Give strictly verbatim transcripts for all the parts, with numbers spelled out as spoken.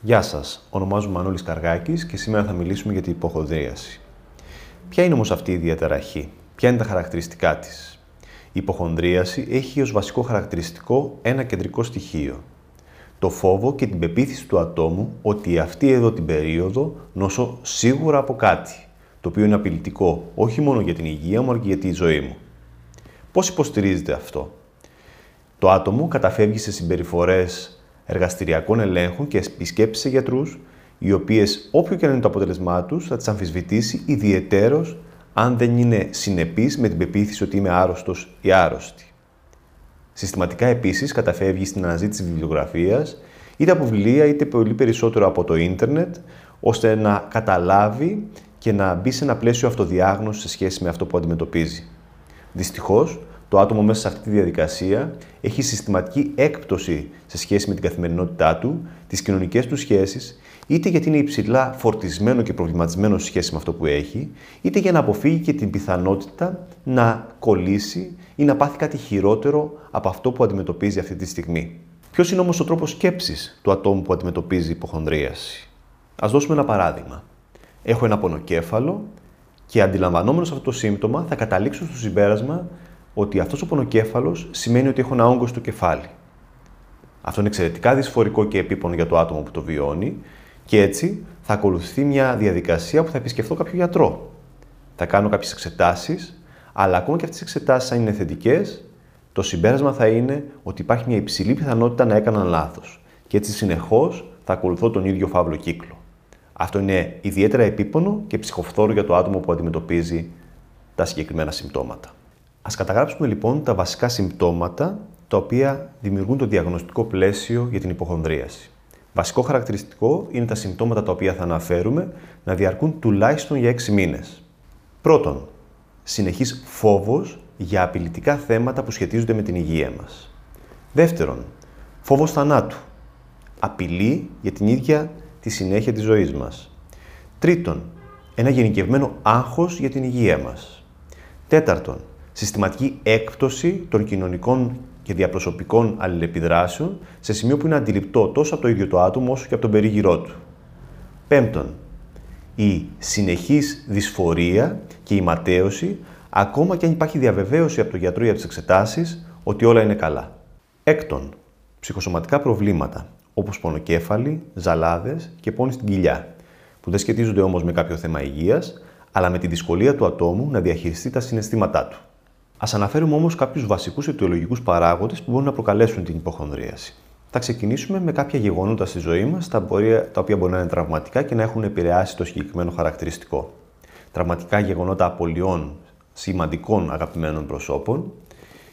Γεια σας, ονομάζομαι Μανόλης Καργάκης και σήμερα θα μιλήσουμε για την υποχονδρίαση. Ποια είναι όμως αυτή η διαταραχή, ποια είναι τα χαρακτηριστικά της? Η υποχονδρίαση έχει ως βασικό χαρακτηριστικό ένα κεντρικό στοιχείο. Το φόβο και την πεποίθηση του ατόμου ότι αυτή εδώ την περίοδο νοσώ σίγουρα από κάτι, το οποίο είναι απειλητικό όχι μόνο για την υγεία μου αλλά και για τη ζωή μου. Πώς υποστηρίζεται αυτό? Το άτομο καταφεύγει σε συμπεριφορές εργαστηριακών ελέγχων και επισκέψεις σε γιατρούς, οι οποίες, όποιο και αν είναι το αποτέλεσμά τους, θα τις αμφισβητήσει ιδιαιτέρως αν δεν είναι συνεπής με την πεποίθηση ότι είμαι άρρωστος ή άρρωστη. Συστηματικά επίσης καταφεύγει στην αναζήτηση βιβλιογραφίας, είτε από βιβλία είτε πολύ περισσότερο από το ίντερνετ, ώστε να καταλάβει και να μπει σε ένα πλαίσιο αυτοδιάγνωσης σε σχέση με αυτό που αντιμετωπίζει. Δυστυχώς, το άτομο μέσα σε αυτή τη διαδικασία έχει συστηματική έκπτωση σε σχέση με την καθημερινότητά του, τις κοινωνικές του σχέσεις, είτε γιατί είναι υψηλά φορτισμένο και προβληματισμένο σε σχέση με αυτό που έχει, είτε για να αποφύγει και την πιθανότητα να κολλήσει ή να πάθει κάτι χειρότερο από αυτό που αντιμετωπίζει αυτή τη στιγμή. Ποιος είναι όμως ο τρόπος σκέψης του ατόμου που αντιμετωπίζει υποχονδρίαση? Ας δώσουμε ένα παράδειγμα. Έχω ένα πονοκέφαλο και αντιλαμβανόμενος αυτό το σύμπτωμα θα καταλήξω στο συμπέρασμα ότι αυτός ο πονοκέφαλος σημαίνει ότι έχω ένα όγκο στο κεφάλι. Αυτό είναι εξαιρετικά δυσφορικό και επίπονο για το άτομο που το βιώνει και έτσι θα ακολουθεί μια διαδικασία που θα επισκεφθώ κάποιο γιατρό. Θα κάνω κάποιες εξετάσεις, αλλά ακόμα και αυτές τις εξετάσεις αν είναι θετικές, το συμπέρασμα θα είναι ότι υπάρχει μια υψηλή πιθανότητα να έκανα λάθος και έτσι συνεχώς θα ακολουθώ τον ίδιο φαύλο κύκλο. Αυτό είναι ιδιαίτερα επίπονο και ψυχοφθόρο για το άτομο που αντιμετωπίζει τα συγκεκριμένα συμπτώματα. Ας καταγράψουμε λοιπόν τα βασικά συμπτώματα τα οποία δημιουργούν το διαγνωστικό πλαίσιο για την υποχονδρίαση. Βασικό χαρακτηριστικό είναι τα συμπτώματα τα οποία θα αναφέρουμε να διαρκούν τουλάχιστον για έξι μήνες. Πρώτον, συνεχής φόβος για απειλητικά θέματα που σχετίζονται με την υγεία μας. Δεύτερον, φόβος θανάτου. Απειλή για την ίδια τη συνέχεια της ζωής μας. Τρίτον, ένα γενικευμένο άγχος για την υγεία μας. Τέταρτον, συστηματική έκπτωση των κοινωνικών και διαπροσωπικών αλληλεπιδράσεων σε σημείο που είναι αντιληπτό τόσο από το ίδιο το άτομο όσο και από τον περίγυρό του. Πέμπτον, η συνεχής δυσφορία και η ματαίωση, ακόμα και αν υπάρχει διαβεβαίωση από τον γιατρό ή από τις εξετάσεις ότι όλα είναι καλά. Έκτον, ψυχοσωματικά προβλήματα όπως πονοκέφαλοι, ζαλάδες και πόνοι στην κοιλιά, που δεν σχετίζονται όμως με κάποιο θέμα υγείας, αλλά με τη δυσκολία του ατόμου να διαχειριστεί τα συναισθήματά του. Ας αναφέρουμε όμως κάποιους βασικούς αιτιολογικούς παράγοντες που μπορούν να προκαλέσουν την υποχονδρίαση. Θα ξεκινήσουμε με κάποια γεγονότα στη ζωή μας, τα οποία μπορεί να είναι τραυματικά και να έχουν επηρεάσει το συγκεκριμένο χαρακτηριστικό. Τραυματικά γεγονότα απολειών σημαντικών αγαπημένων προσώπων,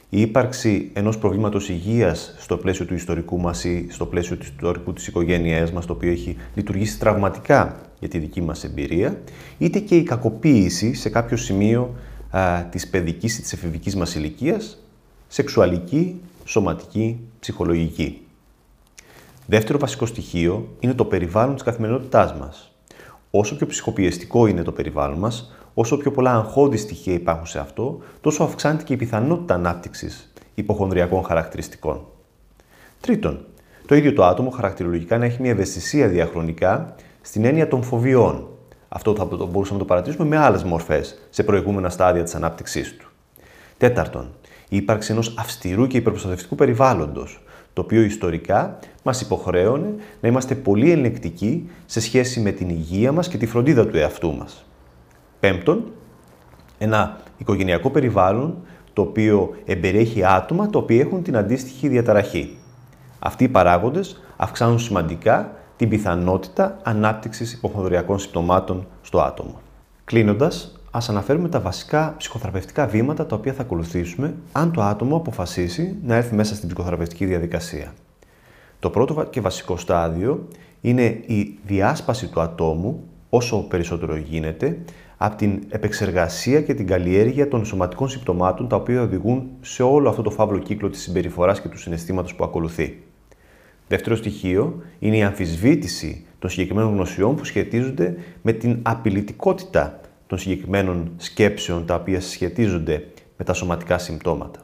η ύπαρξη ενός προβλήματος υγείας στο πλαίσιο του ιστορικού μας ή στο πλαίσιο του ιστορικού της οικογένειάς μας, το οποίο έχει λειτουργήσει τραυματικά για τη δική μας εμπειρία, είτε και η κακοποίηση σε κάποιο σημείο α, της παιδικής ή της εφηβικής μας ηλικίας, σεξουαλική, σωματική, ψυχολογική. Δεύτερο βασικό στοιχείο είναι το περιβάλλον της καθημερινότητάς μας. Όσο πιο ψυχοπιεστικό είναι το περιβάλλον μας, όσο πιο πολλά αγχώδη στοιχεία υπάρχουν σε αυτό, τόσο αυξάνεται και η πιθανότητα ανάπτυξης υποχονδριακών χαρακτηριστικών. Τρίτον, το ίδιο το άτομο χαρακτηρολογικά να έχει μια ευαισθησία διαχρονικά στην έννοια των φοβιών. Αυτό θα μπορούσαμε να το παρατηρήσουμε με άλλες μορφές σε προηγούμενα στάδια της ανάπτυξής του. Τέταρτον, η ύπαρξη ενός αυστηρού και υπερπροστατευτικού περιβάλλοντος, το οποίο ιστορικά μας υποχρέωνε να είμαστε πολύ ελεγκτικοί σε σχέση με την υγεία μας και τη φροντίδα του εαυτού μας. Πέμπτον, ένα οικογενειακό περιβάλλον το οποίο εμπεριέχει άτομα τα οποία έχουν την αντίστοιχη διαταραχή. Αυτοί οι παράγοντες αυξάνουν σημαντικά την πιθανότητα ανάπτυξης υποχονδριακών συμπτωμάτων στο άτομο. Κλείνοντας, ας αναφέρουμε τα βασικά ψυχοθεραπευτικά βήματα τα οποία θα ακολουθήσουμε αν το άτομο αποφασίσει να έρθει μέσα στην ψυχοθεραπευτική διαδικασία. Το πρώτο και βασικό στάδιο είναι η διάσπαση του ατόμου όσο περισσότερο γίνεται από την επεξεργασία και την καλλιέργεια των σωματικών συμπτωμάτων τα οποία οδηγούν σε όλο αυτό το φαύλο κύκλο της συμπεριφοράς και του συναισθήματος που ακολουθεί. Δεύτερο στοιχείο είναι η αμφισβήτηση των συγκεκριμένων γνωσιών που σχετίζονται με την απειλητικότητα των συγκεκριμένων σκέψεων τα οποία σχετίζονται με τα σωματικά συμπτώματα.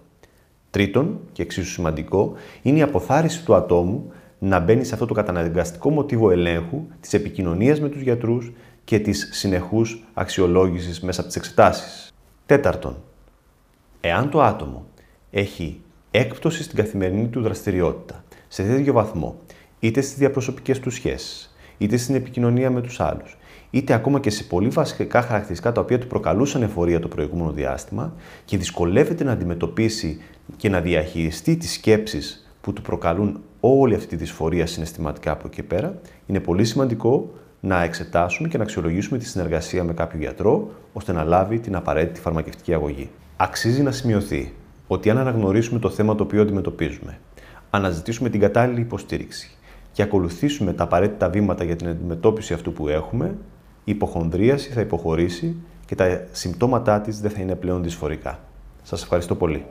Τρίτον, και εξίσου σημαντικό, είναι η αποθάρρυνση του ατόμου να μπαίνει σε αυτό το καταναγκαστικό μοτίβο ελέγχου της επικοινωνίας με τους γιατρούς και της συνεχούς αξιολόγησης μέσα από τις εξετάσεις. Τέταρτον, εάν το άτομο έχει έκπτωση στην καθημερινή του δραστηριότητα σε τέτοιο βαθμό, είτε στις διαπροσωπικές του σχέσεις, είτε στην επικοινωνία με τους άλλους, είτε ακόμα και σε πολύ βασικά χαρακτηριστικά τα οποία του προκαλούσαν εφορία το προηγούμενο διάστημα και δυσκολεύεται να αντιμετωπίσει και να διαχειριστεί τις σκέψεις που του προκαλούν όλη αυτή τη δυσφορία συναισθηματικά από εκεί πέρα, είναι πολύ σημαντικό να εξετάσουμε και να αξιολογήσουμε τη συνεργασία με κάποιο γιατρό ώστε να λάβει την απαραίτητη φαρμακευτική αγωγή. Αξίζει να σημειωθεί ότι αν αναγνωρίσουμε το θέμα το οποίο αντιμετωπίζουμε, αναζητήσουμε την κατάλληλη υποστήριξη και ακολουθήσουμε τα απαραίτητα βήματα για την αντιμετώπιση αυτού που έχουμε, η υποχονδρίαση θα υποχωρήσει και τα συμπτώματά της δεν θα είναι πλέον δυσφορικά. Σας ευχαριστώ πολύ.